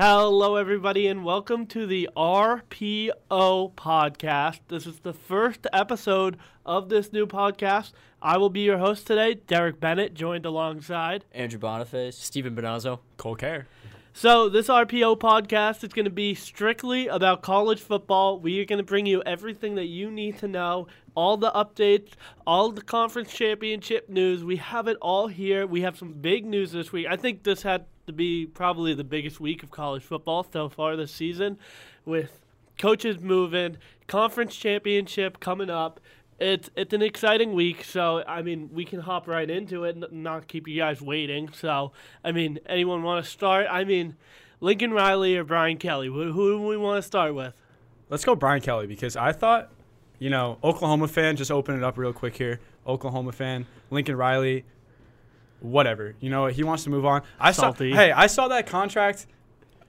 Hello, everybody, and welcome to the RPO podcast. This is the first episode of this new podcast. I will be your host today, Derek Bennett, joined alongside Andrew Boniface, Stephen Bonazzo, Cole Carey. So this RPO podcast is going to be strictly about college football. We are going to bring you everything that you need to know, all the updates, all the conference championship news. We have it all here. We have some big news this week. I think this had to be probably the biggest week of college football so far this season, with coaches moving, conference championship coming up. It's an exciting week, so, I mean, we can hop right into it and not keep you guys waiting. So, I mean, anyone want to start? I mean, Lincoln Riley or Brian Kelly, who do we want to start with? Let's go Brian Kelly, because I thought, you know, Oklahoma fan, just open it up real quick here. Oklahoma fan, Lincoln Riley, whatever. You know, he wants to move on. I saw that contract.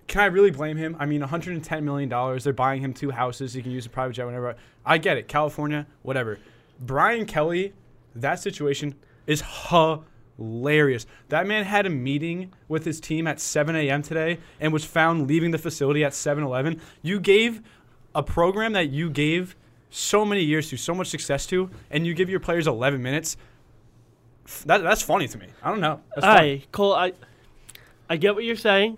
Can I really blame him? I mean, $110 million. They're buying him two houses. He can use a private jet whenever. I get it. California, whatever. Brian Kelly, that situation is hilarious. That man had a meeting with his team at 7 a.m. today and was found leaving the facility at 7-Eleven. You gave a program that you gave so many years to, so much success to, and you give your players 11 minutes. That's funny to me. I don't know. That's funny. Cole, I get what you're saying.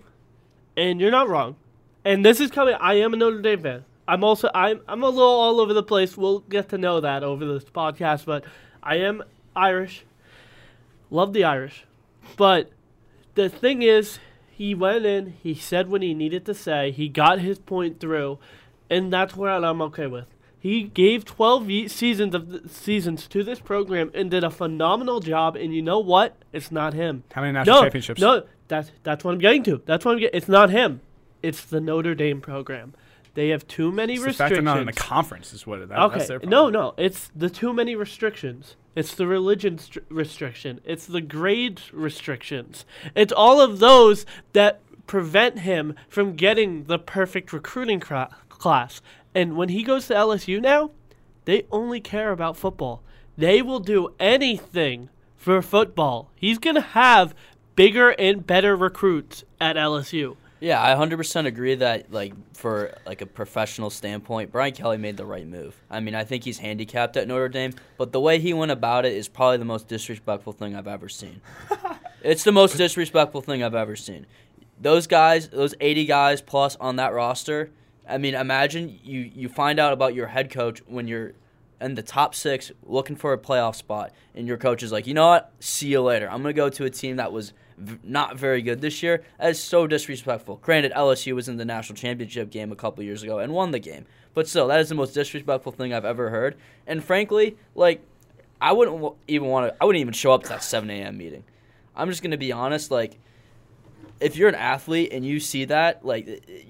And you're not wrong. And this is coming. I am a Notre Dame fan. I'm a little all over the place. We'll get to know that over this podcast. But I am Irish. Love the Irish. But the thing is, he went in. He said what he needed to say. He got his point through. And that's what I'm okay with. He gave 12 seasons to this program and did a phenomenal job. And you know what? It's not him. How many national championships? No. That's what I'm getting to. It's not him. It's the Notre Dame program. They have too many restrictions. The fact they're not in the conference is what. That's their problem. No. It's the too many restrictions. It's the religion restriction. It's the grade restrictions. It's all of those that prevent him from getting the perfect recruiting class. And when he goes to LSU now, they only care about football. They will do anything for football. He's going to have bigger and better recruits at LSU. Yeah, I 100% agree that, for a professional standpoint, Brian Kelly made the right move. I mean, I think he's handicapped at Notre Dame, but the way he went about it is probably the most disrespectful thing I've ever seen. It's the most disrespectful thing I've ever seen. Those guys, those 80 guys plus on that roster, I mean, imagine you find out about your head coach when you're in the top six looking for a playoff spot, and your coach is like, you know what, see you later. I'm going to go to a team that was not very good this year. That is so disrespectful. Granted, LSU was in the national championship game a couple years ago and won the game. But still, that is the most disrespectful thing I've ever heard. And frankly, I wouldn't even show up to that 7 a.m. meeting. I'm just going to be honest. If you're an athlete and you see that,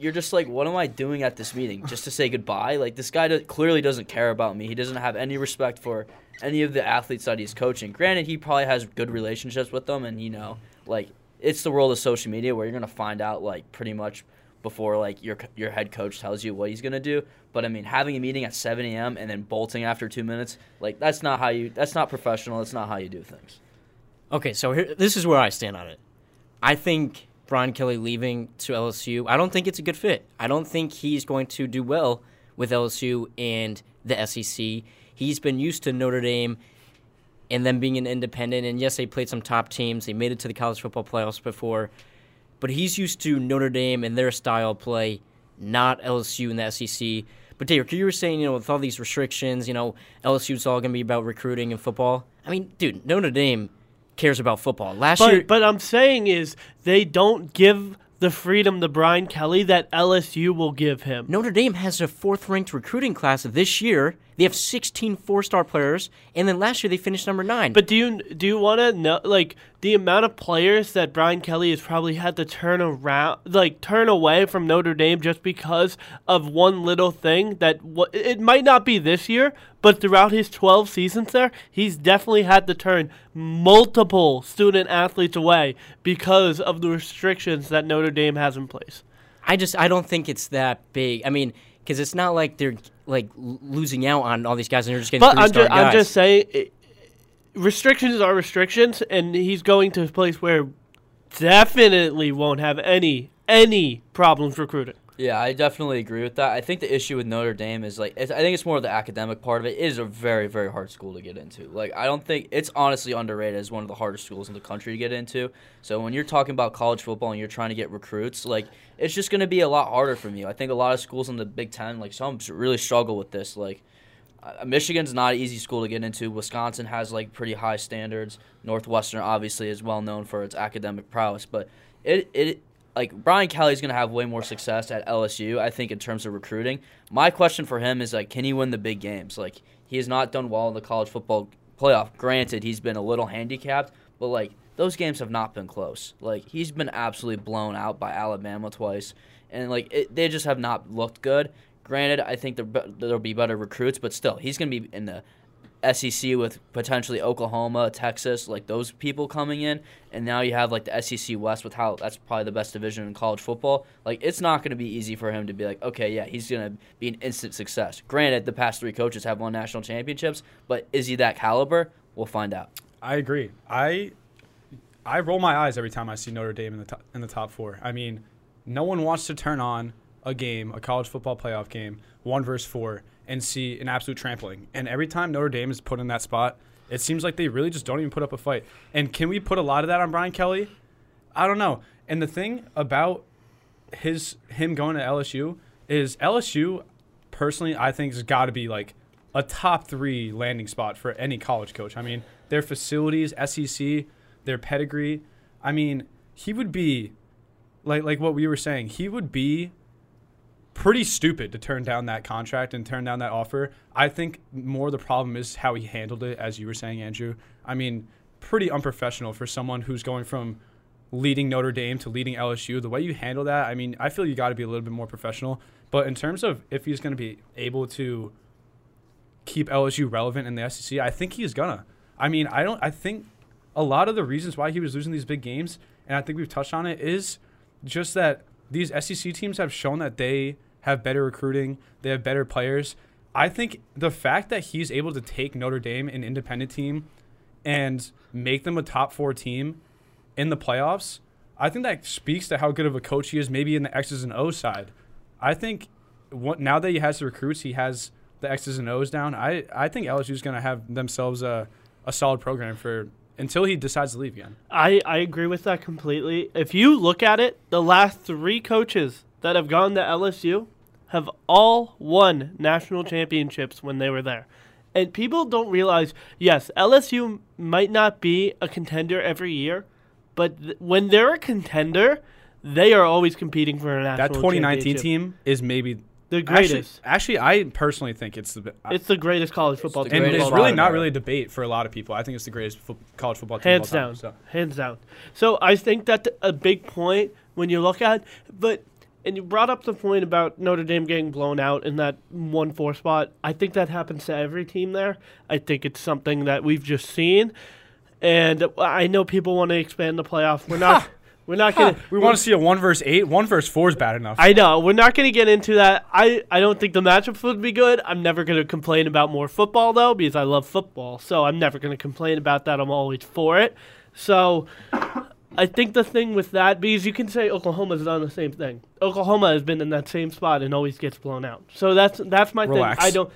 you're just like, what am I doing at this meeting? Just to say goodbye? This guy clearly doesn't care about me. He doesn't have any respect for any of the athletes that he's coaching. Granted, he probably has good relationships with them, and, you know, it's the world of social media where you're going to find out, pretty much before, your head coach tells you what he's going to do. But, I mean, having a meeting at 7 a.m. and then bolting after 2 minutes, that's not professional. That's not how you do things. Okay, so this is where I stand on it. I think Brian Kelly leaving to LSU, I don't think it's a good fit. I don't think he's going to do well with LSU and the SEC. He's been used to Notre Dame and them being an independent, and yes, they played some top teams. They made it to the college football playoffs before, but he's used to Notre Dame and their style of play, not LSU and the SEC. But Derek, you were saying, you know, with all these restrictions, you know, LSU's all going to be about recruiting and football. I mean, dude, Notre Dame cares about football. Last year, but I'm saying is they don't give the freedom to Brian Kelly that LSU will give him. Notre Dame has a 4th-ranked recruiting class this year. They have 16 4-star players, and then last year they finished number 9. But do you want to know, the amount of players that Brian Kelly has probably had to turn away from Notre Dame just because of one little thing that it might not be this year, but throughout his 12 seasons there, he's definitely had to turn multiple student-athletes away because of the restrictions that Notre Dame has in place. I don't think it's that big. I mean, because it's not like they're losing out on all these guys and they're just getting three-star guys. I'm just saying, restrictions are restrictions, and he's going to a place where definitely won't have any any problems recruiting. Yeah, I definitely agree with that. I think the issue with Notre Dame is, like, I think it's more of the academic part of it. It is a very, very hard school to get into. Like, I don't think – it's honestly underrated as one of the hardest schools in the country to get into. So when you're talking about college football and you're trying to get recruits, like, it's just going to be a lot harder from you. I think a lot of schools in the Big Ten, like, some really struggle with this. Like, Michigan's not an easy school to get into. Wisconsin has, like, pretty high standards. Northwestern, obviously, is well known for its academic prowess. But like, Brian Kelly's going to have way more success at LSU, I think, in terms of recruiting. My question for him is, like, can he win the big games? Like, he has not done well in the college football playoff. Granted, he's been a little handicapped, but, like, those games have not been close. Like, he's been absolutely blown out by Alabama twice, and, like, they just have not looked good. Granted, I think there'll be better recruits, but still, he's going to be in the SEC with potentially Oklahoma, Texas, like those people coming in, and now you have like the SEC West with how that's probably the best division in college football. Like, it's not going to be easy for him to be like, okay, yeah, he's going to be an instant success. Granted, the past three coaches have won national championships, but is he that caliber? We'll find out. I agree. I roll my eyes every time I see Notre Dame in the top four. I mean, no one wants to turn on a game, a college football playoff game, 1 versus 4, and see an absolute trampling. And every time Notre Dame is put in that spot, it seems like they really just don't even put up a fight. And can we put a lot of that on Brian Kelly? I don't know. And the thing about him going to LSU is LSU, personally, I think has got to be like a top 3 landing spot for any college coach. I mean, their facilities, SEC, their pedigree. I mean, he would be, like what we were saying, he would be pretty stupid to turn down that contract and turn down that offer. I think more the problem is how he handled it, as you were saying, Andrew. I mean, pretty unprofessional for someone who's going from leading Notre Dame to leading LSU. The way you handle that, I mean, I feel you got to be a little bit more professional. But in terms of if he's going to be able to keep LSU relevant in the SEC, I think he's gonna. I mean, I think a lot of the reasons why he was losing these big games, and I think we've touched on it, is just that these SEC teams have shown that they have better recruiting. They have better players. I think the fact that he's able to take Notre Dame, an independent team, and make them a top 4 team in the playoffs, I think that speaks to how good of a coach he is, maybe in the X's and O's side. I think now that he has the recruits, he has the X's and O's down. I think LSU is going to have themselves a solid program for until he decides to leave again. I agree with that completely. If you look at it, the last 3 coaches that have gone to LSU have all won national championships when they were there. And people don't realize, yes, LSU might not be a contender every year, but when they're a contender, they are always competing for a national championship. That 2019 team is maybe the greatest. Actually, I personally think it's the greatest college football team. And it's really not really a debate for a lot of people. I think it's the greatest college football team of all time. Hands down. So I think that's a big point when you look at it. And you brought up the point about Notre Dame getting blown out in that 1-4 spot. I think that happens to every team there. I think it's something that we've just seen. And I know people want to expand the playoff. We're not going to. We want to see a 1 versus 8. 1 versus 4 is bad enough. I know. We're not going to get into that. I don't think the matchups would be good. I'm never going to complain about more football, though, because I love football. So I'm never going to complain about that. I'm always for it. So I think the thing with that, because you can say Oklahoma's done the same thing. Oklahoma has been in that same spot and always gets blown out. So that's my thing.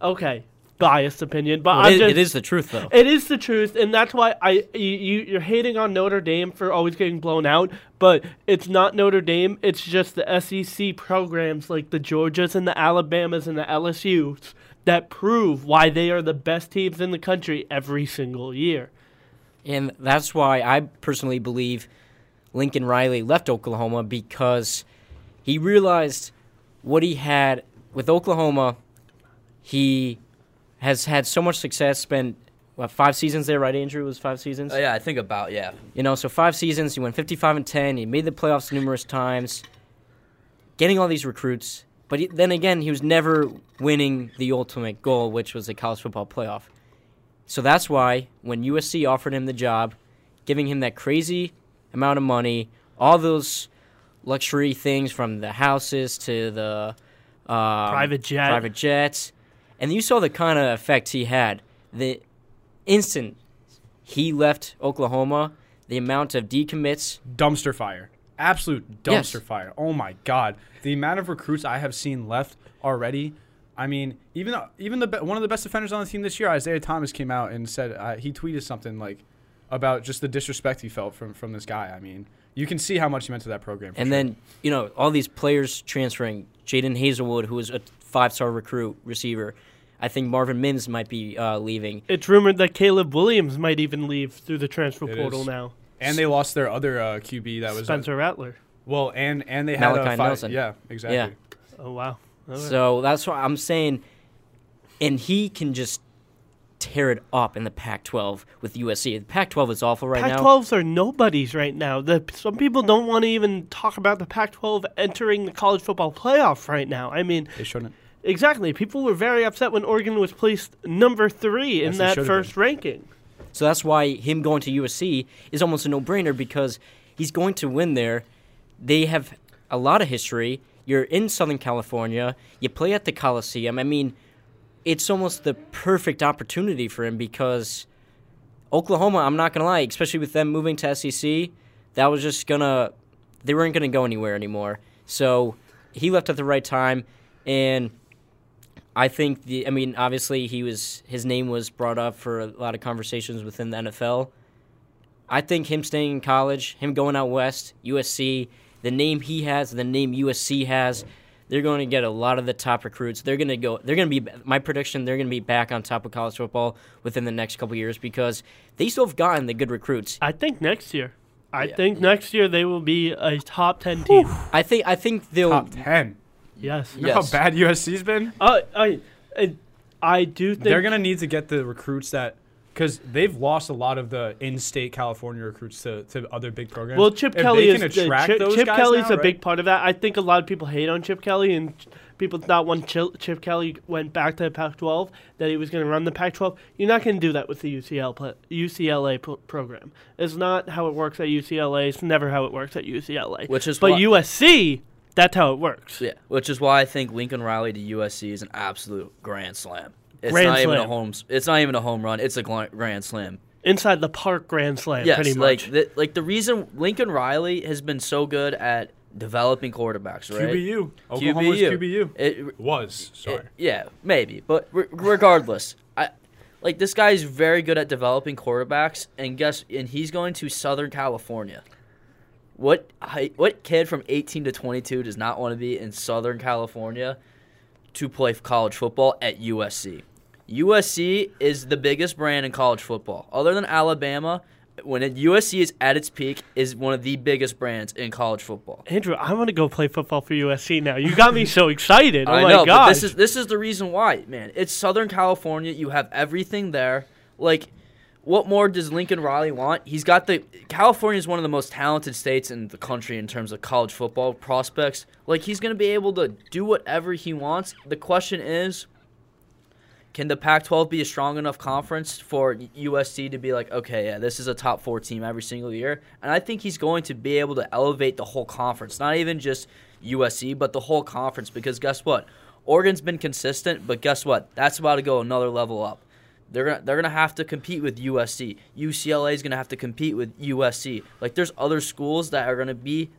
Okay, biased opinion, but it is the truth though. It is the truth, and that's why you're hating on Notre Dame for always getting blown out, but it's not Notre Dame. It's just the SEC programs like the Georgias and the Alabamas and the LSUs that prove why they are the best teams in the country every single year. And that's why I personally believe Lincoln Riley left Oklahoma, because he realized what he had with Oklahoma. He has had so much success, spent 5 seasons there, right, Andrew? It was 5 seasons? Yeah, I think about, yeah. You know, so 5 seasons, he went 55-10, he made the playoffs numerous times, getting all these recruits. But then again, he was never winning the ultimate goal, which was the college football playoff. So that's why when USC offered him the job, giving him that crazy amount of money, all those luxury things from the houses to the private jets, and you saw the kind of effect he had. The instant he left Oklahoma, the amount of decommits. Dumpster fire. absolute dumpster fire. Oh my God, the amount of recruits I have seen left already. I mean, even one of the best defenders on the team this year, Isaiah Thomas, came out and said he tweeted something like about just the disrespect he felt from this guy. I mean, you can see how much he meant to that program. And then, you know, all these players transferring. Jaden Hazelwood, who was a 5-star recruit receiver. I think Marvin Mims might be leaving. It's rumored that Caleb Williams might even leave through the transfer portal now. And they lost their other QB that was Spencer Rattler. Well, and they had Malachi Nelson. Yeah, exactly. Yeah. Oh wow. Right. So that's why I'm saying, and he can just tear it up in the Pac-12 with USC. The Pac-12 is awful right now. Pac-12s are nobodies right now. Some people don't want to even talk about the Pac-12 entering the college football playoff right now. I mean, they shouldn't. Exactly. People were very upset when Oregon was placed number 3 in that first ranking. So that's why him going to USC is almost a no-brainer, because he's going to win there. They have a lot of history. You're in Southern California. You play at the Coliseum. I mean, it's almost the perfect opportunity for him, because Oklahoma, I'm not going to lie, especially with them moving to SEC, that was just going to – they weren't going to go anywhere anymore. So he left at the right time, and – I think I mean, obviously, his name was brought up for a lot of conversations within the NFL. I think him staying in college, him going out west, USC, the name he has, the name USC has, they're going to get a lot of the top recruits. They're going to be. My prediction: they're going to be back on top of college football within the next couple of years, because they still have gotten the good recruits. I think next year. I think next year they will be a top 10 team. I think they'll top 10. Yes. You know how bad USC's been? I do think they're going to need to get the recruits that, because they've lost a lot of the in-state California recruits to other big programs. Well, Chip Kelly's a big part of that. I think a lot of people hate on Chip Kelly, and people thought when Chip Kelly went back to the Pac-12 that he was going to run the Pac-12. You're not going to do that with the UCLA program. It's not how it works at UCLA. It's never how it works at UCLA. But USC... That's how it works. Yeah, which is why I think Lincoln Riley to USC is an absolute grand slam. It's not even a home run. It's a grand slam. Inside the park grand slam, pretty much. The reason Lincoln Riley has been so good at developing quarterbacks, right? QBU. Oklahoma's QBU. But regardless, this guy is very good at developing quarterbacks, and he's going to Southern California. What kid from 18 to 22 does not want to be in Southern California to play college football at USC? USC is the biggest brand in college football. Other than Alabama, USC is at its peak, is one of the biggest brands in college football. Andrew, I want to go play football for USC now. You got me so excited. Oh my God. This is the reason why, man. It's Southern California. You have everything there. What more does Lincoln Riley want? California is one of the most talented states in the country in terms of college football prospects. He's going to be able to do whatever he wants. The question is, can the Pac-12 be a strong enough conference for USC to be this is a top 4 team every single year? And I think he's going to be able to elevate the whole conference, not even just USC, but the whole conference, because guess what? Oregon's been consistent, but guess what? That's about to go another level up. They're gonna have to compete with USC. UCLA is gonna have to compete with USC. There's other schools that are gonna be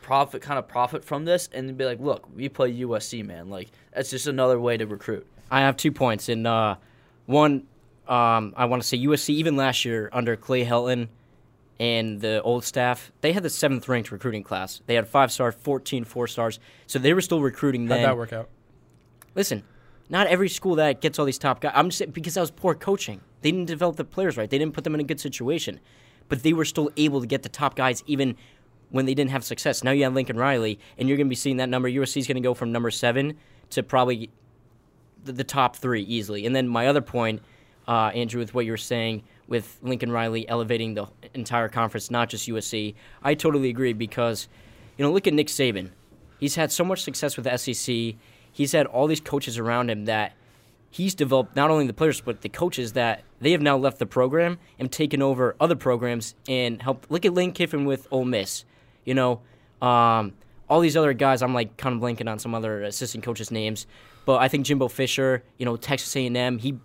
profit from this and be like, look, we play USC, man. That's just another way to recruit. I have 2 points, and one, I want to say USC even last year under Clay Helton and the old staff, they had the 7th-ranked recruiting class. They had 5-star, 14 4-stars, so they were still recruiting then. How'd that work out? Listen. Not every school that gets all these top guys. I'm just saying, because that was poor coaching. They didn't develop the players right. They didn't put them in a good situation. But they were still able to get the top guys even when they didn't have success. Now you have Lincoln Riley, and you're going to be seeing that number. USC's going to go from number 7 to probably the top 3 easily. And then my other point, Andrew, with what you were saying with Lincoln Riley elevating the entire conference, not just USC, I totally agree, because, look at Nick Saban. He's had so much success with the SEC. He's had all these coaches around him that he's developed, not only the players, but the coaches that they have now left the program and taken over other programs and helped. Look at Lane Kiffin with Ole Miss. All these other guys, I'm kind of blanking on some other assistant coaches' names. But I think Jimbo Fisher, Texas A&M, he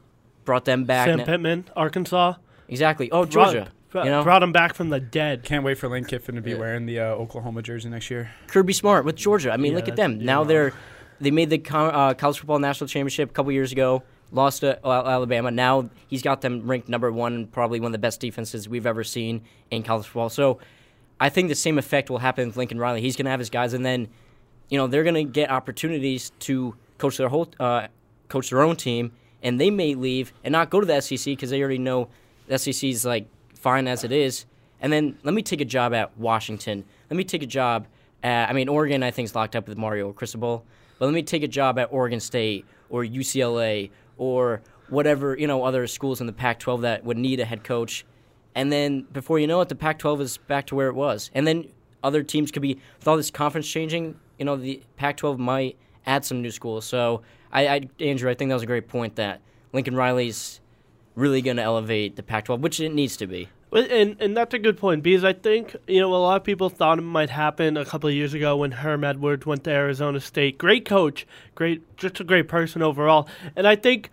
brought them back. Sam Pittman, Arkansas. Exactly. Oh, Georgia. Brought him back from the dead. Can't wait for Lane Kiffin to be wearing the Oklahoma jersey next year. Kirby Smart with Georgia. I mean, look at them. Now they made the college football national championship a couple years ago. Lost to Alabama. Now he's got them ranked number one, probably one of the best defenses we've ever seen in college football. So I think the same effect will happen with Lincoln Riley. He's going to have his guys, and then they're going to get opportunities to coach their whole coach their own team, and they may leave and not go to the SEC because they already know the SEC is like fine as it is. And then let me take a job at Washington. Let me take a job at Oregon. I think is locked up with Mario Cristobal, but let me take a job at Oregon State or UCLA. Or whatever, other schools in the Pac-12 that would need a head coach. And then before you know it, the Pac-12 is back to where it was. And then other teams could be, with all this conference changing, the Pac-12 might add some new schools. So, Andrew, I think that was a great point that Lincoln Riley's really going to elevate the Pac-12, which it needs to be. And that's a good point because I think, a lot of people thought it might happen a couple of years ago when Herm Edwards went to Arizona State. Great coach, just a great person overall. And I think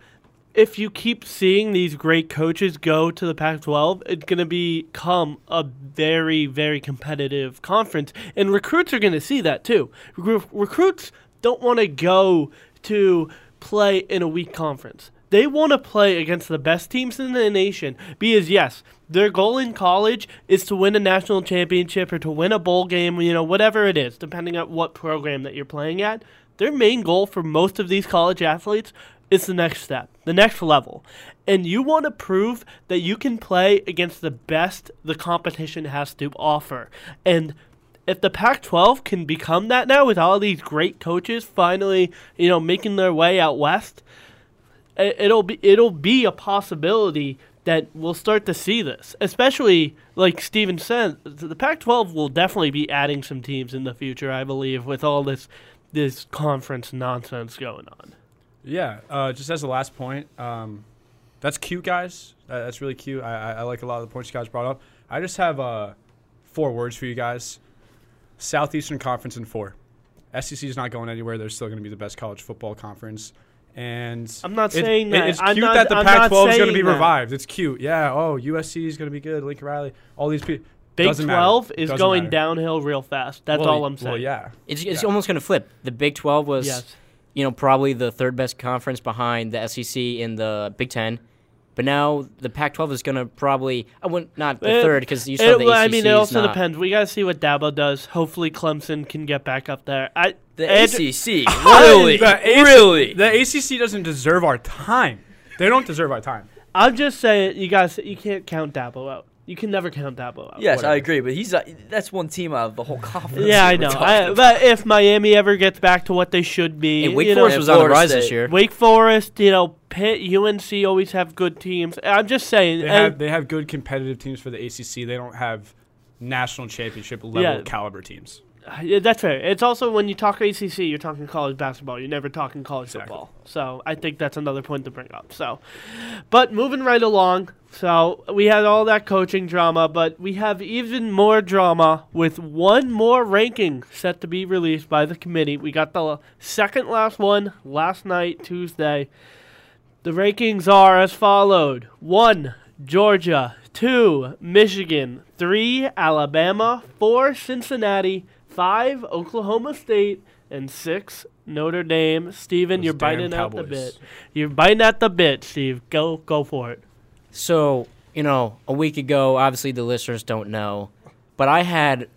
if you keep seeing these great coaches go to the Pac-12, it's going to become a very, very competitive conference. And recruits are going to see that too. Recruits don't want to go to play in a weak conference. They want to play against the best teams in the nation because, yes, their goal in college is to win a national championship or to win a bowl game, whatever it is, depending on what program that you're playing at. Their main goal for most of these college athletes is the next step, the next level. And you want to prove that you can play against the best the competition has to offer. And if the Pac-12 can become that now with all these great coaches finally, making their way out west, it'll be a possibility that we'll start to see this. Especially, like Steven said, the Pac-12 will definitely be adding some teams in the future, I believe, with all this conference nonsense going on. Yeah, just as the last point, that's cute, guys. That's really cute. I like a lot of the points you guys brought up. I just have 4 words for you guys. Southeastern Conference in 4. SEC is not going anywhere. They're still going to be the best college football conference. And I'm not saying that. It's cute that the Pac-12 is going to be revived. It's cute. Yeah. Oh, USC is going to be good. Lincoln Riley. All these people. Big 12 is going downhill real fast. That's all I'm saying. Well, yeah. It's almost going to flip. The Big 12 was, probably the third best conference behind the SEC in the Big Ten. But now the Pac-12 is going to probably – not the third because you saw the ACC. It also depends. We got to see what Dabo does. Hopefully Clemson can get back up there. ACC. Really? Really? The ACC doesn't deserve our time. They don't deserve our time. I'm just saying, you guys, you can't count Dabo out. You can never count Dabo out. Yes, whatever. I agree, but that's one team out of the whole conference. Yeah, I know. But if Miami ever gets back to what they should be. And Wake Forest was on the rise this year. Wake Forest, Pitt, UNC always have good teams. I'm just saying. They have good competitive teams for the ACC. They don't have national championship level caliber teams. Yeah, that's fair. It's also when you talk ACC, you're talking college basketball. You're never talking college football. So I think that's another point to bring up. But moving right along, so we had all that coaching drama, but we have even more drama with one more ranking set to be released by the committee. We got the second last one last night, Tuesday. The rankings are as followed. 1, Georgia. 2, Michigan. 3, Alabama. 4, Cincinnati. 5, Oklahoma State, and 6, Notre Dame. Steven, you're biting at the bit. You're biting at the bit, Steve. Go for it. So, a week ago, obviously the listeners don't know, but I've had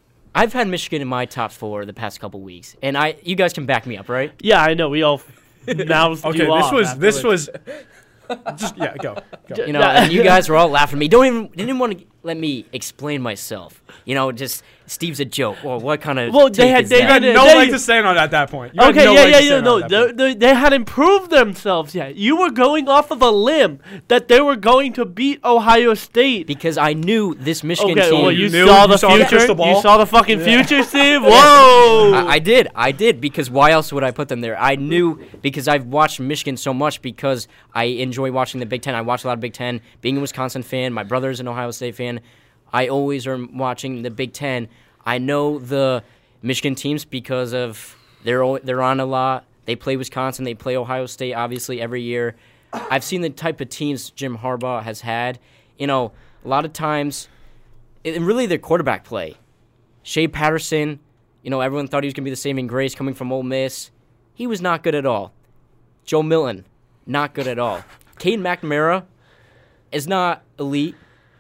Michigan in my top 4 the past couple weeks, and you guys can back me up, right? Yeah, I know. We all mouthed you off. Okay, this was just go. And you guys were all laughing at me. Didn't want to let me explain myself. Just Steve's a joke. Well, what kind of they had no leg to stand on at that point. They hadn't proved themselves yet. You were going off of a limb that they were going to beat Ohio State because I knew this Michigan team. Well, you saw the future. You saw the fucking future, Steve. Whoa! I did because why else would I put them there? I knew because I've watched Michigan so much because I enjoy watching the Big Ten. I watch a lot of Big Ten. Being a Wisconsin fan, my brother's an Ohio State fan. I always am watching the Big Ten. I know the Michigan teams because of they're on a lot. They play Wisconsin. They play Ohio State, obviously, every year. I've seen the type of teams Jim Harbaugh has had. A lot of times and really their quarterback play. Shea Patterson, you know, everyone thought he was going to be the saving grace coming from Ole Miss. He was not good at all. Joe Milton, not good at all. Cade McNamara is not elite.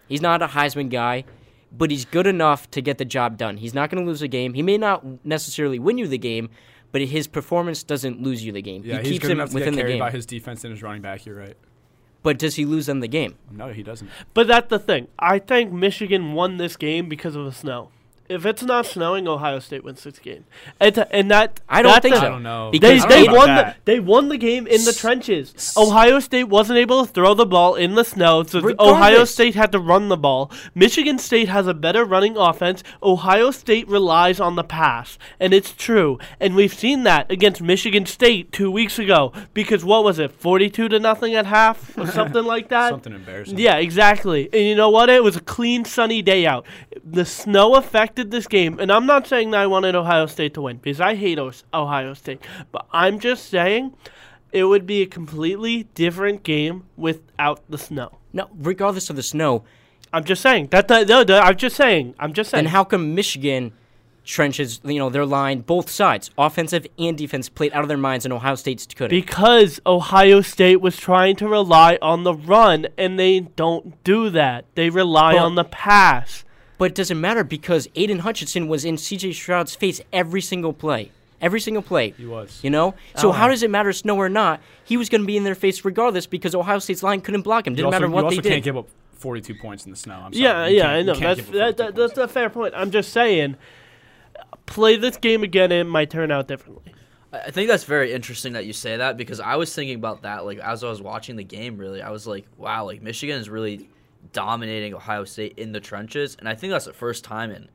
He's not a Heisman guy, but he's good enough to get the job done. He's not going to lose a game. He may not necessarily win you the game, but his performance doesn't lose you the game. Yeah, he keeps him within the game. By his defense and his running back, you're right. But does he lose them the game? No, he doesn't. But that's the thing. I think Michigan won this game because of the snow. If it's not snowing, Ohio State wins this game. And that I don't think so. I don't know. They won the game in the trenches. Ohio State wasn't able to throw the ball in the snow, so Ohio State had to run the ball. Michigan State has a better running offense. Ohio State relies on the pass, and it's true. And we've seen that against Michigan State 2 weeks ago because, what was it, 42-0 at half or something like that? Something embarrassing. Yeah, exactly. And you know what? It was a clean, sunny day out. The snow effect this game, and I'm not saying that I wanted Ohio State to win because I hate Ohio State, but I'm just saying it would be a completely different game without the snow. No, regardless of the snow, I'm just saying that. I'm just saying. And how come Michigan trenches, you know, their line, both sides, offensive and defense, played out of their minds, and Ohio State's couldn't? Because Ohio State was trying to rely on the run, and they don't do that. They rely on the pass. But it doesn't matter because Aiden Hutchinson was in C.J. Stroud's face every single play. Every single play. He was. You know? So how does it matter, snow or not? He was going to be in their face regardless because Ohio State's line couldn't block him. Didn't matter what they did. You also can't give up 42 points in the snow. I'm sorry. Yeah, I know. That's a fair point. I'm just saying, play this game again and it might turn out differently. I think that's very interesting that you say that because I was thinking about that like as I was watching the game, really. I was like, wow, like Michigan is really dominating Ohio State in the trenches, and I think that's the first time in,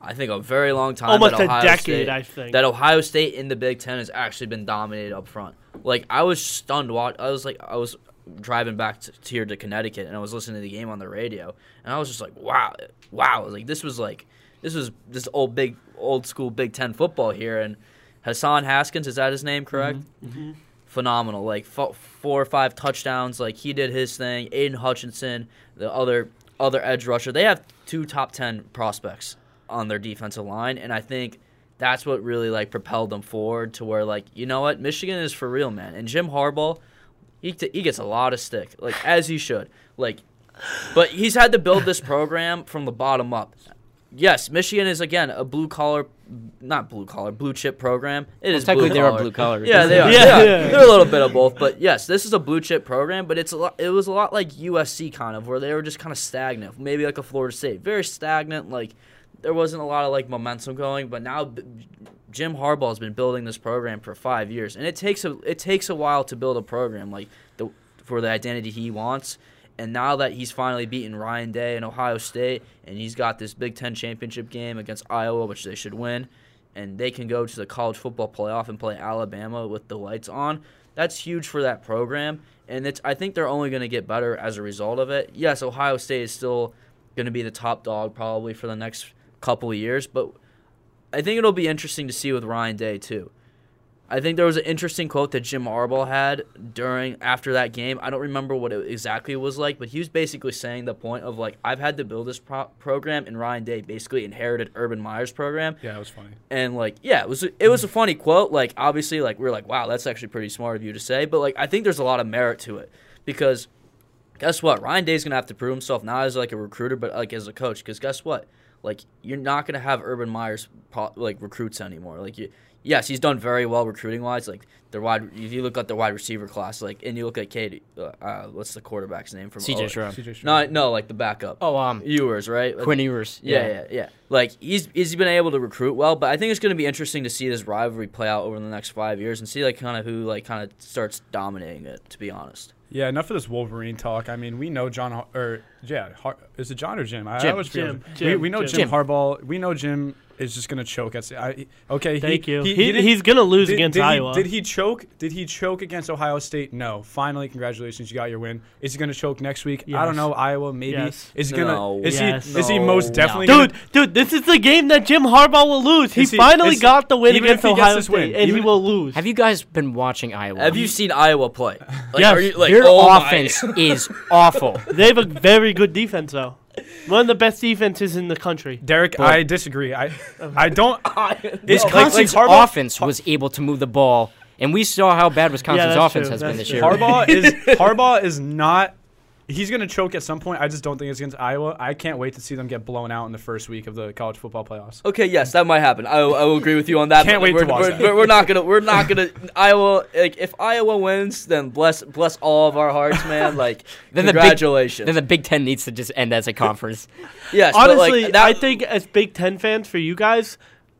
I think, a very long time. Almost a decade, I think. That Ohio State in the Big Ten has actually been dominated up front. Like, I was stunned. I was driving back here to Connecticut, and I was listening to the game on the radio, and I was just like, wow. This was old school Big Ten football here, and Hassan Haskins, is that his name, correct? Mm-hmm. Phenomenal, like 4 or 5 touchdowns. Like, he did his thing. Aiden Hutchinson, the other edge rusher, they have 2 top 10 prospects on their defensive line, and I think that's what really like propelled them forward to where, like, you know what, Michigan is for real, man. And Jim Harbaugh, he gets a lot of stick, like as he should, like, but he's had to build this program from the bottom up. Yes, Michigan is, again, a blue chip program. Technically, they are blue collar. Yeah, they are. Yeah. They're a little bit of both. But, yes, this is a blue chip program, but it was a lot like USC, kind of, where they were just kind of stagnant, maybe like a Florida State. Very stagnant. Like, there wasn't a lot of, like, momentum going. But now Jim Harbaugh has been building this program for 5 years. And it takes a while to build a program, like, for the identity he wants. And now that he's finally beaten Ryan Day and Ohio State, and he's got this Big Ten championship game against Iowa, which they should win, and they can go to the college football playoff and play Alabama with the lights on, that's huge for that program. And I think they're only going to get better as a result of it. Yes, Ohio State is still going to be the top dog probably for the next couple of years, but I think it'll be interesting to see with Ryan Day too. I think there was an interesting quote that Jim Harbaugh had after that game. I don't remember what it exactly was like, but he was basically saying the point of, like, I've had to build this program, and Ryan Day basically inherited Urban Meyer's program. Yeah, it was funny. And, like, yeah, it was a funny quote. Like, obviously, like, we were like, wow, that's actually pretty smart of you to say. But, like, I think there's a lot of merit to it because guess what? Ryan Day's going to have to prove himself not as, like, a recruiter, but, like, as a coach, because guess what? Like, you're not going to have Urban Meyer's, like, recruits anymore. Like, yes, he's done very well recruiting-wise. Like, if you look at the wide receiver class, like, and you look at Katie, what's the quarterback's name from CJ Stroud? No, like the backup. Oh, Ewers, right? Quinn Ewers. Yeah. Like, he's been able to recruit well, but I think it's going to be interesting to see this rivalry play out over the next 5 years and see, like, kind of who, like, kind of starts dominating it, to be honest. Yeah, enough of this Wolverine talk. I mean, we know is it John or Jim? I always forget. We know Jim Harbaugh. We know Jim is just going to choke. Thank you. He's going to lose against Iowa. Did he choke? Did he choke against Ohio State? No. Finally, congratulations, you got your win. Is he going to choke next week? Yes. I don't know. Iowa, maybe. Yes. Is he most definitely? No. Dude, this is the game that Jim Harbaugh will lose. He finally got the win against Ohio State, and he will lose. Have you guys been watching Iowa? Have you seen Iowa play? Yes. Their offense is awful. They have a very good defense, though. One of the best defenses in the country. Derek, but I disagree. I don't. Wisconsin's offense was able to move the ball, and we saw how bad Wisconsin's offense has been this year. Harbaugh is not. He's going to choke at some point. I just don't think it's against Iowa. I can't wait to see them get blown out in the first week of the college football playoffs. Okay, yes, that might happen. I will agree with you on that. Can't wait to watch that. We're not gonna. Iowa. Like, if Iowa wins, then bless all of our hearts, man. Like, then congratulations. Then the Big Ten needs to just end as a conference. Yes, honestly, I think as Big Ten fans, for you guys,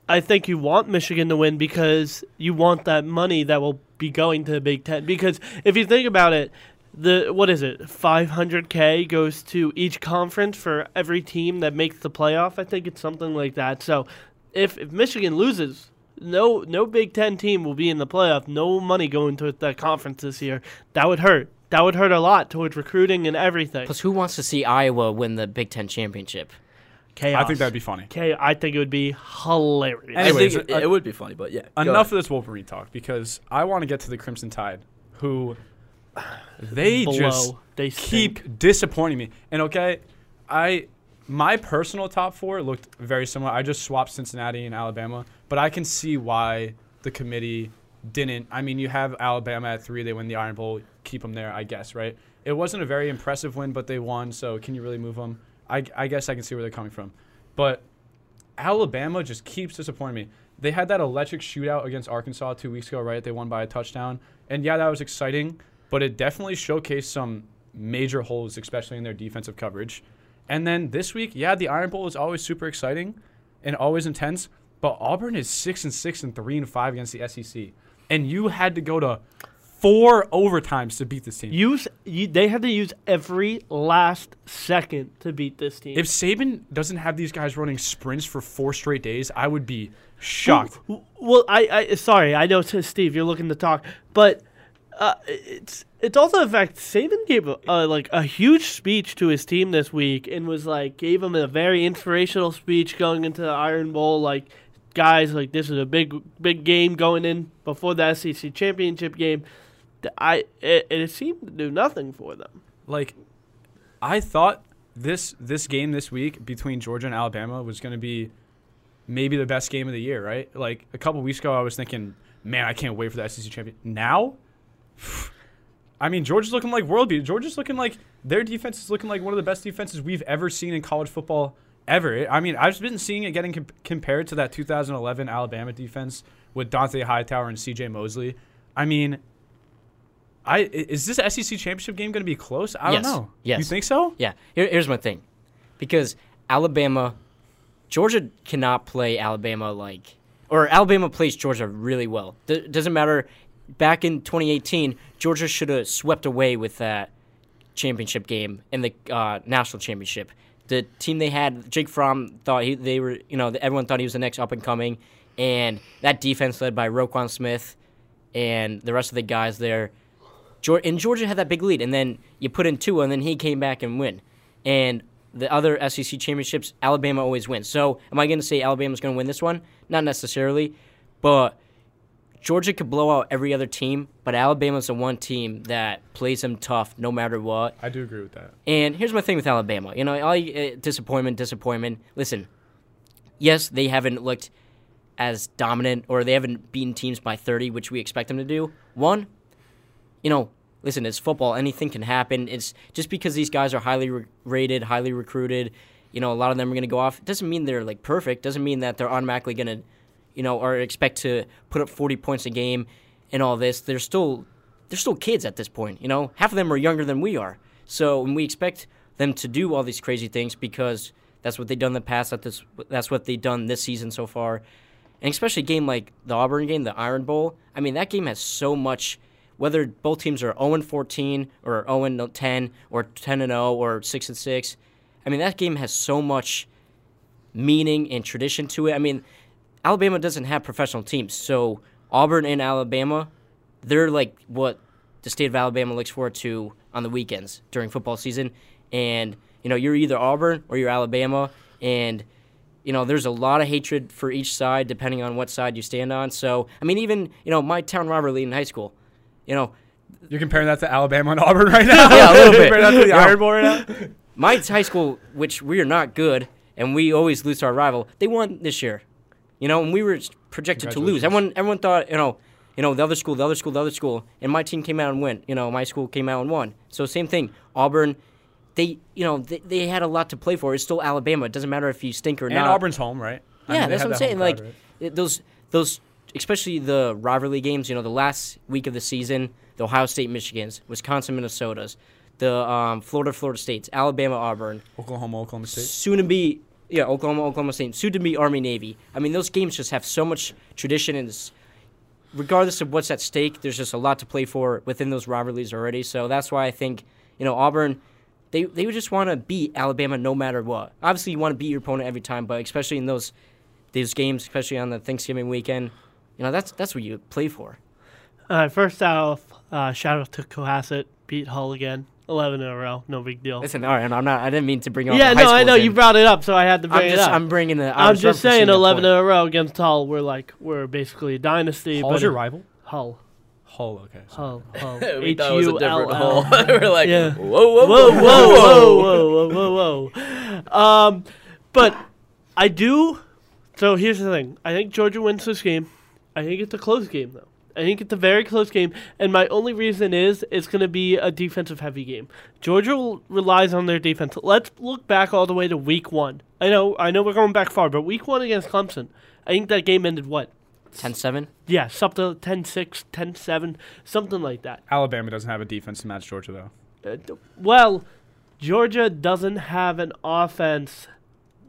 I think you want Michigan to win because you want that money that will be going to the Big Ten. Because if you think about it. What is it? $500K goes to each conference for every team that makes the playoff. I think it's something like that. So, if Michigan loses, no Big Ten team will be in the playoff. No money going to that conference this year. That would hurt. That would hurt a lot towards recruiting and everything. Plus, who wants to see Iowa win the Big Ten championship? Chaos. I think that'd be funny. I think it would be hilarious. Anyways, it would be funny, but yeah. Enough of this Wolverine talk because I want to get to the Crimson Tide, who. They keep disappointing me. And, okay, my personal top four looked very similar. I just swapped Cincinnati and Alabama. But I can see why the committee didn't. I mean, you have Alabama at 3. They win the Iron Bowl. Keep them there, I guess, right? It wasn't a very impressive win, but they won. So can you really move them? I guess I can see where they're coming from. But Alabama just keeps disappointing me. They had that electric shootout against Arkansas 2 weeks ago, right? They won by a touchdown. And, yeah, that was exciting. But it definitely showcased some major holes, especially in their defensive coverage. And then this week, yeah, the Iron Bowl is always super exciting and always intense. But Auburn is 6-6 and 3-5 against the SEC. And you had to go to 4 overtimes to beat this team. They had to use every last second to beat this team. If Saban doesn't have these guys running sprints for 4 straight days, I would be shocked. Well, sorry, I know, Steve, you're looking to talk, but. It's also the fact Saban gave a huge speech to his team this week and gave him a very inspirational speech going into the Iron Bowl. Like, guys, like, this is a big game going in before the SEC championship game. It seemed to do nothing for them. Like, I thought this game this week between Georgia and Alabama was going to be maybe the best game of the year, right? Like, a couple weeks ago, I was thinking, man, I can't wait for the SEC championship. Now? I mean, Georgia's looking like world beat. Georgia's looking like their defense is looking like one of the best defenses we've ever seen in college football ever. I mean, I've been seeing it getting compared to that 2011 Alabama defense with Dante Hightower and C.J. Mosley. I mean, is this SEC championship game going to be close? I don't know. Yes. You think so? Yeah. Here's my thing. Because Georgia cannot play Alabama or Alabama plays Georgia really well. It doesn't matter. Back in 2018, Georgia should have swept away with that championship game and the national championship. The team they had, Jake Fromm thought they were, everyone thought he was the next up and coming, and that defense led by Roquan Smith and the rest of the guys there. And Georgia had that big lead, and then you put in Tua, and then he came back and win. And the other SEC championships, Alabama always wins. So am I going to say Alabama's going to win this one? Not necessarily, but. Georgia could blow out every other team, but Alabama's the one team that plays them tough no matter what. I do agree with that. And here's my thing with Alabama. Disappointment. Listen, yes, they haven't looked as dominant or they haven't beaten teams by 30, which we expect them to do. One, listen, it's football. Anything can happen. It's just because these guys are highly rated, highly recruited, a lot of them are going to go off. It doesn't mean they're, perfect. It doesn't mean that they're automatically going to or expect to put up 40 points a game and all this. They're still kids at this point, Half of them are younger than we are. So when we expect them to do all these crazy things because that's what they've done in the past, that's what they've done this season so far. And especially a game like the Auburn game, the Iron Bowl, I mean, that game has so much, whether both teams are 0-14 or 0-10 or 10-0 or 6-6, I mean, that game has so much meaning and tradition to it. I mean, Alabama doesn't have professional teams, so Auburn and Alabama, they're like what the state of Alabama looks forward to on the weekends during football season. And, you're either Auburn or you're Alabama, and, there's a lot of hatred for each side depending on what side you stand on. So, I mean, even, my town rivalry in high school, You're comparing that to Alabama and Auburn right now? Yeah, a little bit. Comparing that to the Iron Bowl right now? My high school, which we are not good, and we always lose to our rival, they won this year. You know, and we were projected to lose. Everyone thought, you know, the other school, and my team came out and won. You know, my school came out and won. So same thing. Auburn, they had a lot to play for. It's still Alabama. It doesn't matter if you stink or not. And Auburn's home, right? Yeah, I mean, that's what I'm saying. Like crowd, right? those, especially the rivalry games. You know, the last week of the season, the Ohio State, Michigans, Wisconsin, Minnesotas, the Florida States, Alabama, Auburn, Oklahoma State. Soon to be. Yeah, Oklahoma State. Soon to be Army, Navy. I mean, those games just have so much tradition, and regardless of what's at stake, there's just a lot to play for within those rivalries already. So that's why I think, Auburn, they would just want to beat Alabama no matter what. Obviously, you want to beat your opponent every time, but especially in these games, especially on the Thanksgiving weekend, that's what you play for. First off, shout out to Cohasset, beat Hull again. 11 in a row, no big deal. Listen, all right, I didn't mean to bring up. Yeah, no, I know you brought it up, so I had to bring it up. I'm bringing the. I'm just saying, 11 in a row against Hull, we're basically a dynasty. Hull's your rival? Hull, okay. Hull. We thought it was a different Hull. We're like, whoa. But I do. So here's the thing. I think Georgia wins this game. I think it's a close game, though. I think it's a very close game, and my only reason is it's going to be a defensive-heavy game. Georgia relies on their defense. Let's look back all the way to Week 1. I know we're going back far, but Week 1 against Clemson, I think that game ended what? 10-7? Yeah, something 10-6, 10-7, something like that. Alabama doesn't have a defense to match Georgia, though. Georgia doesn't have an offense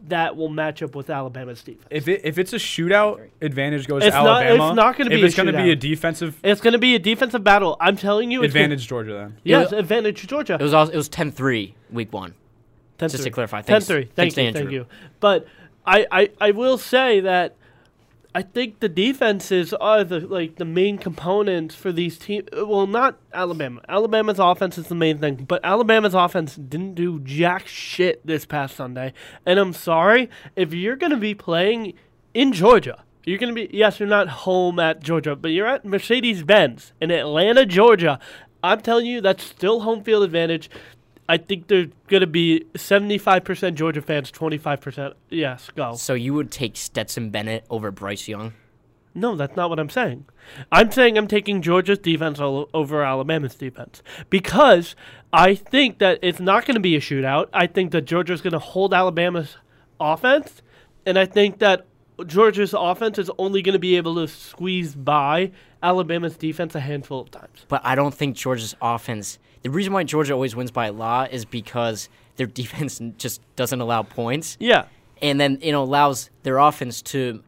that will match up with Alabama's defense. If it's a shootout, advantage goes to Alabama. It's not going to be a shootout. If it's going to be a defensive... It's going to be a defensive battle. I'm telling you... Advantage Georgia, then. Yes, advantage Georgia. It was 10-3 week one. 10-3. Just to clarify. 10-3. Thank you. But I will say that I think the defenses are the main components for these teams. Well, not Alabama. Alabama's offense is the main thing, but Alabama's offense didn't do jack shit this past Sunday. And I'm sorry, if you're going to be playing in Georgia, you're not home at Georgia, but you're at Mercedes-Benz in Atlanta, Georgia. I'm telling you, that's still home field advantage. I think there's going to be 75% Georgia fans, 25%. Yes, go. So you would take Stetson Bennett over Bryce Young? No, that's not what I'm saying. I'm saying I'm taking Georgia's defense over Alabama's defense because I think that it's not going to be a shootout. I think that Georgia's going to hold Alabama's offense, and I think that Georgia's offense is only going to be able to squeeze by Alabama's defense a handful of times. But I don't think Georgia's offense... The reason why Georgia always wins by a lot is because their defense just doesn't allow points. Yeah. And then allows their offense to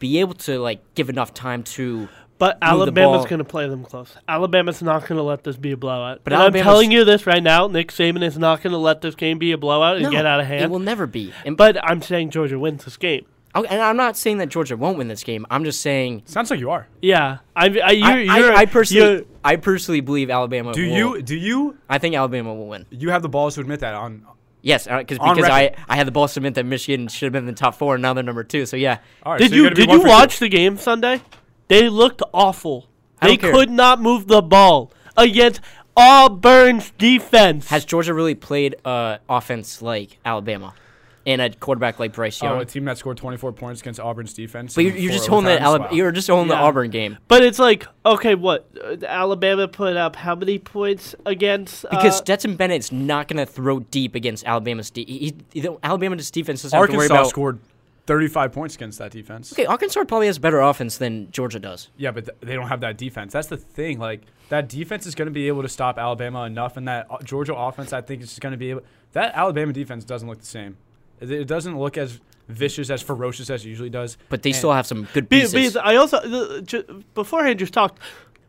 be able to give enough time to... But Alabama's going to play them close. Alabama's not going to let this be a blowout. But I'm telling you this right now, Nick Saban is not going to let this game be a blowout and get out of hand. It will never be. But I'm saying Georgia wins this game. And I'm not saying that Georgia won't win this game. I'm just saying. Sounds like you are. Yeah, I personally believe Alabama. Do you? I think Alabama will win. You have the balls to admit that on. Yes, because I had the balls to admit that Michigan should have been in the top four, and now they're number 2. So yeah. All right, did you watch the game Sunday? They looked awful. They could not move the ball against Auburn's defense. Has Georgia really played offense like Alabama? And a quarterback like Bryce Young. Oh, a team that scored 24 points against Auburn's defense. But you're just holding the Auburn game. But it's Alabama put up how many points against? Because Stetson Bennett's not going to throw deep against Alabama's defense. Alabama's defense doesn't have to worry about. Arkansas scored 35 points against that defense. Okay, Arkansas probably has better offense than Georgia does. Yeah, but they don't have that defense. That's the thing. That defense is going to be able to stop Alabama enough, and that Georgia offense, I think, is just going to be able. That Alabama defense doesn't look the same. It doesn't look as vicious, as ferocious as it usually does. But they still have some good pieces. Because I also, before Andrews talked,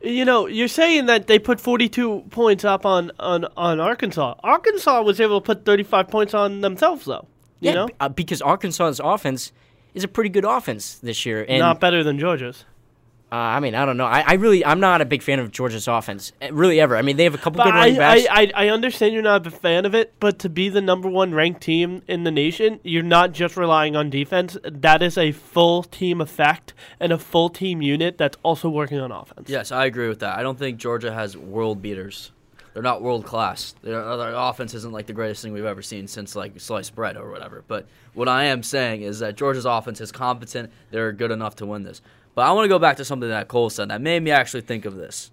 you're saying that they put 42 points up on Arkansas. Arkansas was able to put 35 points on themselves, though. You know? Because Arkansas's offense is a pretty good offense this year. And not better than Georgia's. I mean, I don't know. I'm not a big fan of Georgia's offense, really ever. I mean, they have a couple good running backs. I understand you're not a fan of it, but to be the number 1 ranked team in the nation, you're not just relying on defense. That is a full team effect and a full team unit that's also working on offense. Yes, I agree with that. I don't think Georgia has world beaters. They're not world class. Their offense isn't like the greatest thing we've ever seen since like sliced bread or whatever. But what I am saying is that Georgia's offense is competent. They're good enough to win this. But I want to go back to something that Cole said that made me actually think of this.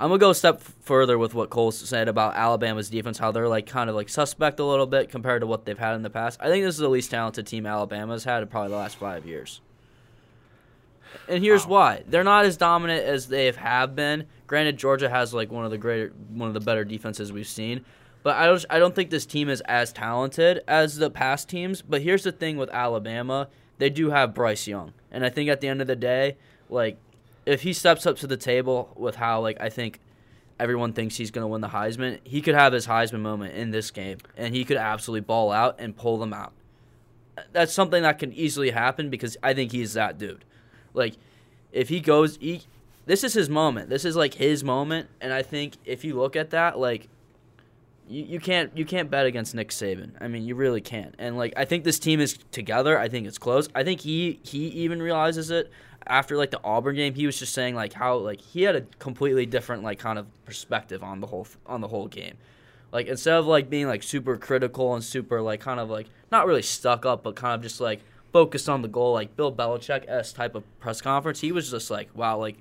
I'm going to go a step further with what Cole said about Alabama's defense, how they're like kind of like suspect a little bit compared to what they've had in the past. I think this is the least talented team Alabama's had in probably the last 5 years. And here's why. They're not as dominant as they have been. Granted, Georgia has like one of the better defenses we've seen, but I don't think this team is as talented as the past teams. But here's the thing with Alabama, they do have Bryce Young. And I think at the end of the day, like if he steps up to the table with how, like, I think everyone thinks he's going to win the Heisman, he could have his Heisman moment in this game, and he could absolutely ball out and pull them out. That's something that can easily happen because I think he's that dude. Like, if he goes – this is his moment. This is, like, his moment, and I think if you look at that, like, you can't bet against Nick Saban. I mean, you really can't. And, like, I think this team is together. I think it's close. I think he even realizes it. After, like, the Auburn game, he was just saying, like, how, like, he had a completely different, like, kind of perspective on the whole game. Like, instead of, like, being, like, super critical and super, like, kind of, like, not really stuck up, but kind of just, like, focused on the goal, like, Bill Belichick-esque type of press conference, he was just, like, wow, like,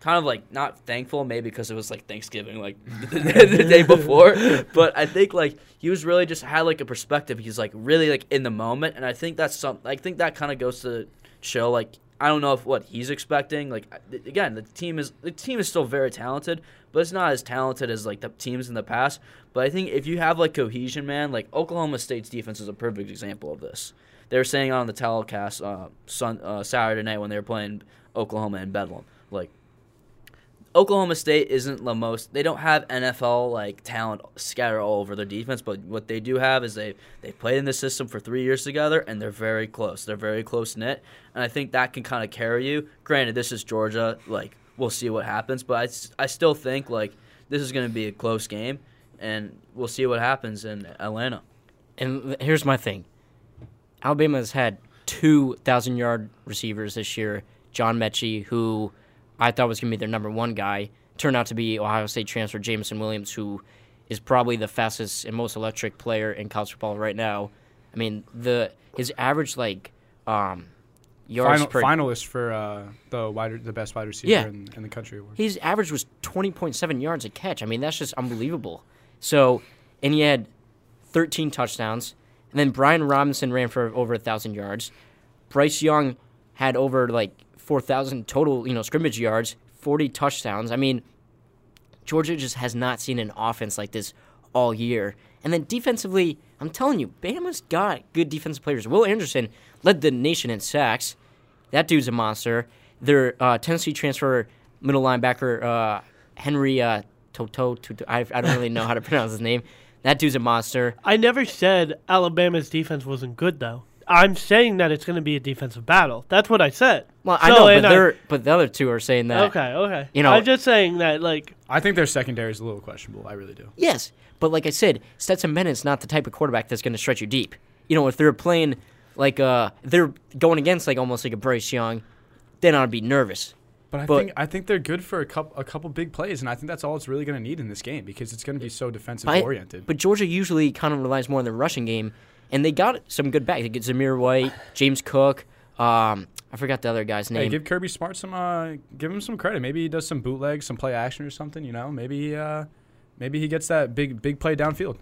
kind of, like, not thankful, maybe because it was, like, Thanksgiving, like, the day before. But I think, like, he was really just had, like, a perspective. He's, like, really, like, in the moment. And I think that's something – I think that kind of goes to show, like, I don't know if what he's expecting. Like again, the team is still very talented, but it's not as talented as like the teams in the past. But I think if you have like cohesion, man, like Oklahoma State's defense is a perfect example of this. They were saying on the telecast Saturday night when they were playing Oklahoma in Bedlam, like Oklahoma State isn't the most. They don't have NFL like talent scattered all over their defense, but what they do have is they played in the system for 3 years together, and they're very close. They're very close knit, and I think that can kind of carry you. Granted, this is Georgia. Like we'll see what happens, but I still think like this is going to be a close game, and we'll see what happens in Atlanta. And here's my thing: Alabama has had 2,000-yard receivers this year. John Mechie, who I thought was going to be their number one guy, turned out to be Ohio State transfer Jameson Williams, who is probably the fastest and most electric player in college football right now. I mean, his average like yards per finalist for the best wide receiver in the country award. His average was 20.7 yards a catch. I mean, that's just unbelievable. So, and he had 13 touchdowns, and then Brian Robinson ran for over 1,000 yards. Bryce Young had over like 4,000 total, scrimmage yards, 40 touchdowns. I mean, Georgia just has not seen an offense like this all year. And then defensively, I'm telling you, Bama's got good defensive players. Will Anderson led the nation in sacks. That dude's a monster. Their Tennessee transfer middle linebacker, Henry Toto, I don't really know how to pronounce his name. That dude's a monster. I never said Alabama's defense wasn't good, though. I'm saying that it's going to be a defensive battle. That's what I said. Well, I know, but the other two are saying that. Okay. I'm just saying that, like... I think their secondary is a little questionable. I really do. Yes, but like I said, Stetson Bennett's not the type of quarterback that's going to stretch you deep. If they're playing, like, they're going against, like, almost like a Bryce Young, then I'd be nervous. But I think they're good for a couple big plays, and I think that's all it's really going to need in this game because it's going to be so defensive-oriented. But Georgia usually kind of relies more on their rushing game, and they got some good backs. They get Zamir White, James Cook. I forgot the other guy's name. Hey, give Kirby Smart give him some credit. Maybe he does some bootlegs, some play action or something. Maybe he gets that big play downfield.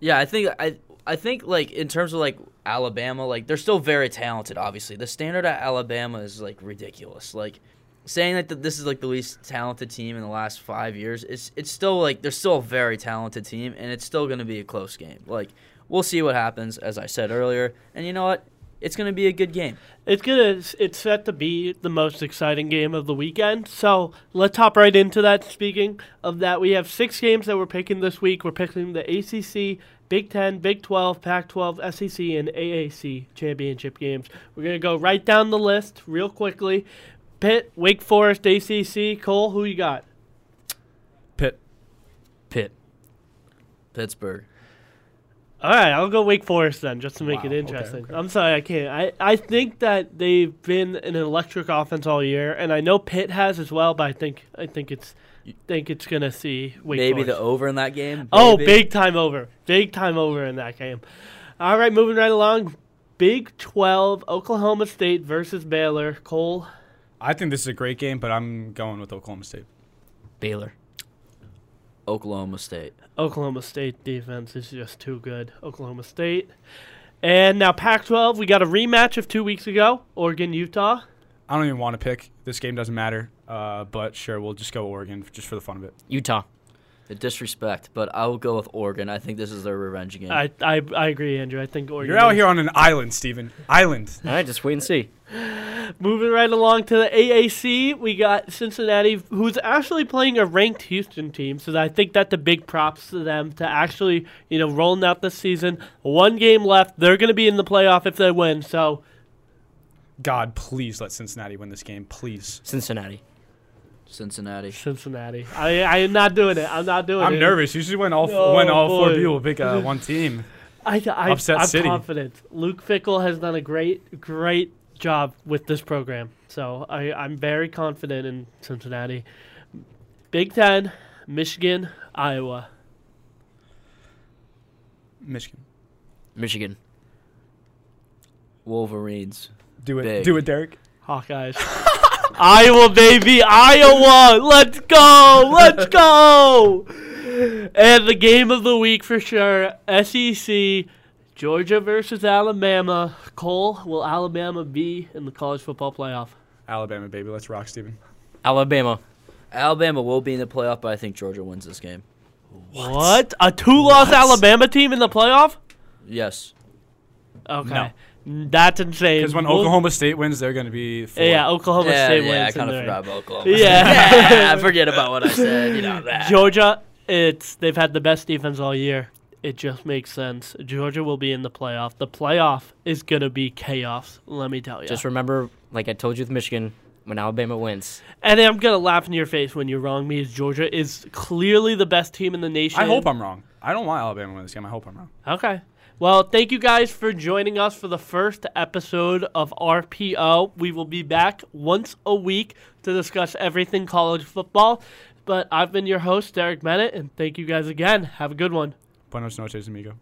Yeah, I think like in terms of like Alabama, like they're still very talented. Obviously, the standard at Alabama is like ridiculous. Like saying that this is like the least talented team in the last 5 years, it's still like they're still a very talented team, and it's still going to be a close game. Like. We'll see what happens, as I said earlier. And you know what? It's going to be a good game. It's set to be the most exciting game of the weekend. So let's hop right into that. Speaking of that, we have 6 games that we're picking this week. We're picking the ACC, Big Ten, Big 12, Pac-12, SEC, and AAC championship games. We're going to go right down the list real quickly. Pitt, Wake Forest, ACC. Cole, who you got? Pitt. Pittsburgh. All right, I'll go Wake Forest then, just to make it interesting. Okay. I'm sorry, I can't. I think that they've been an electric offense all year, and I know Pitt has as well, but I think it's gonna see Wake Forest. Maybe the over in that game. Maybe. Oh, big time over in that game. All right, moving right along. Big 12, Oklahoma State versus Baylor. Cole, I think this is a great game, but I'm going with Oklahoma State. Baylor. Oklahoma State. Oklahoma State defense is just too good. Oklahoma State. And now Pac-12, we got a rematch of 2 weeks ago, Oregon, Utah. I don't even want to pick. This game doesn't matter. But sure, we'll just go Oregon just for the fun of it. Utah. The disrespect, but I will go with Oregon. I think this is their revenge game. I agree, Andrew. I think Oregon. You're out here on an island, Stephen. Island. All right, just wait and see. Moving right along to the AAC, we got Cincinnati, who's actually playing a ranked Houston team. So I think that's a big props to them to actually, rolling out this season. One game left. They're going to be in the playoff if they win. So, God, please let Cincinnati win this game, please. Cincinnati. I am not doing it. I'm nervous. Usually when all four people pick one team. I'm confident. Luke Fickell has done a great job with this program. So I'm very confident in Cincinnati. Big Ten, Michigan, Iowa. Michigan. Wolverines. Do it. Big. Do it, Derek. Hawkeyes. Iowa, baby. Iowa. Let's go. And the game of the week for sure, SEC, Georgia versus Alabama. Cole, will Alabama be in the college football playoff? Alabama, baby. Let's rock, Stephen. Alabama will be in the playoff, but I think Georgia wins this game. What? A two-loss Alabama team in the playoff? Yes. Okay. No. That's insane. Because when Oklahoma State wins, they're going to be four. Yeah, Oklahoma State wins. Yeah, I kind of forgot about Oklahoma. Yeah. I forget about what I said. Georgia, they've had the best defense all year. It just makes sense. Georgia will be in the playoff. The playoff is going to be chaos, let me tell you. Just remember, like I told you with Michigan, when Alabama wins. And I'm going to laugh in your face when you wrong me. Georgia is clearly the best team in the nation. I hope I'm wrong. I don't want Alabama to win this game. I hope I'm wrong. Okay. Well, thank you guys for joining us for the first episode of RPO. We will be back once a week to discuss everything college football. But I've been your host, Derek Bennett, and thank you guys again. Have a good one. Buenas noches, amigo.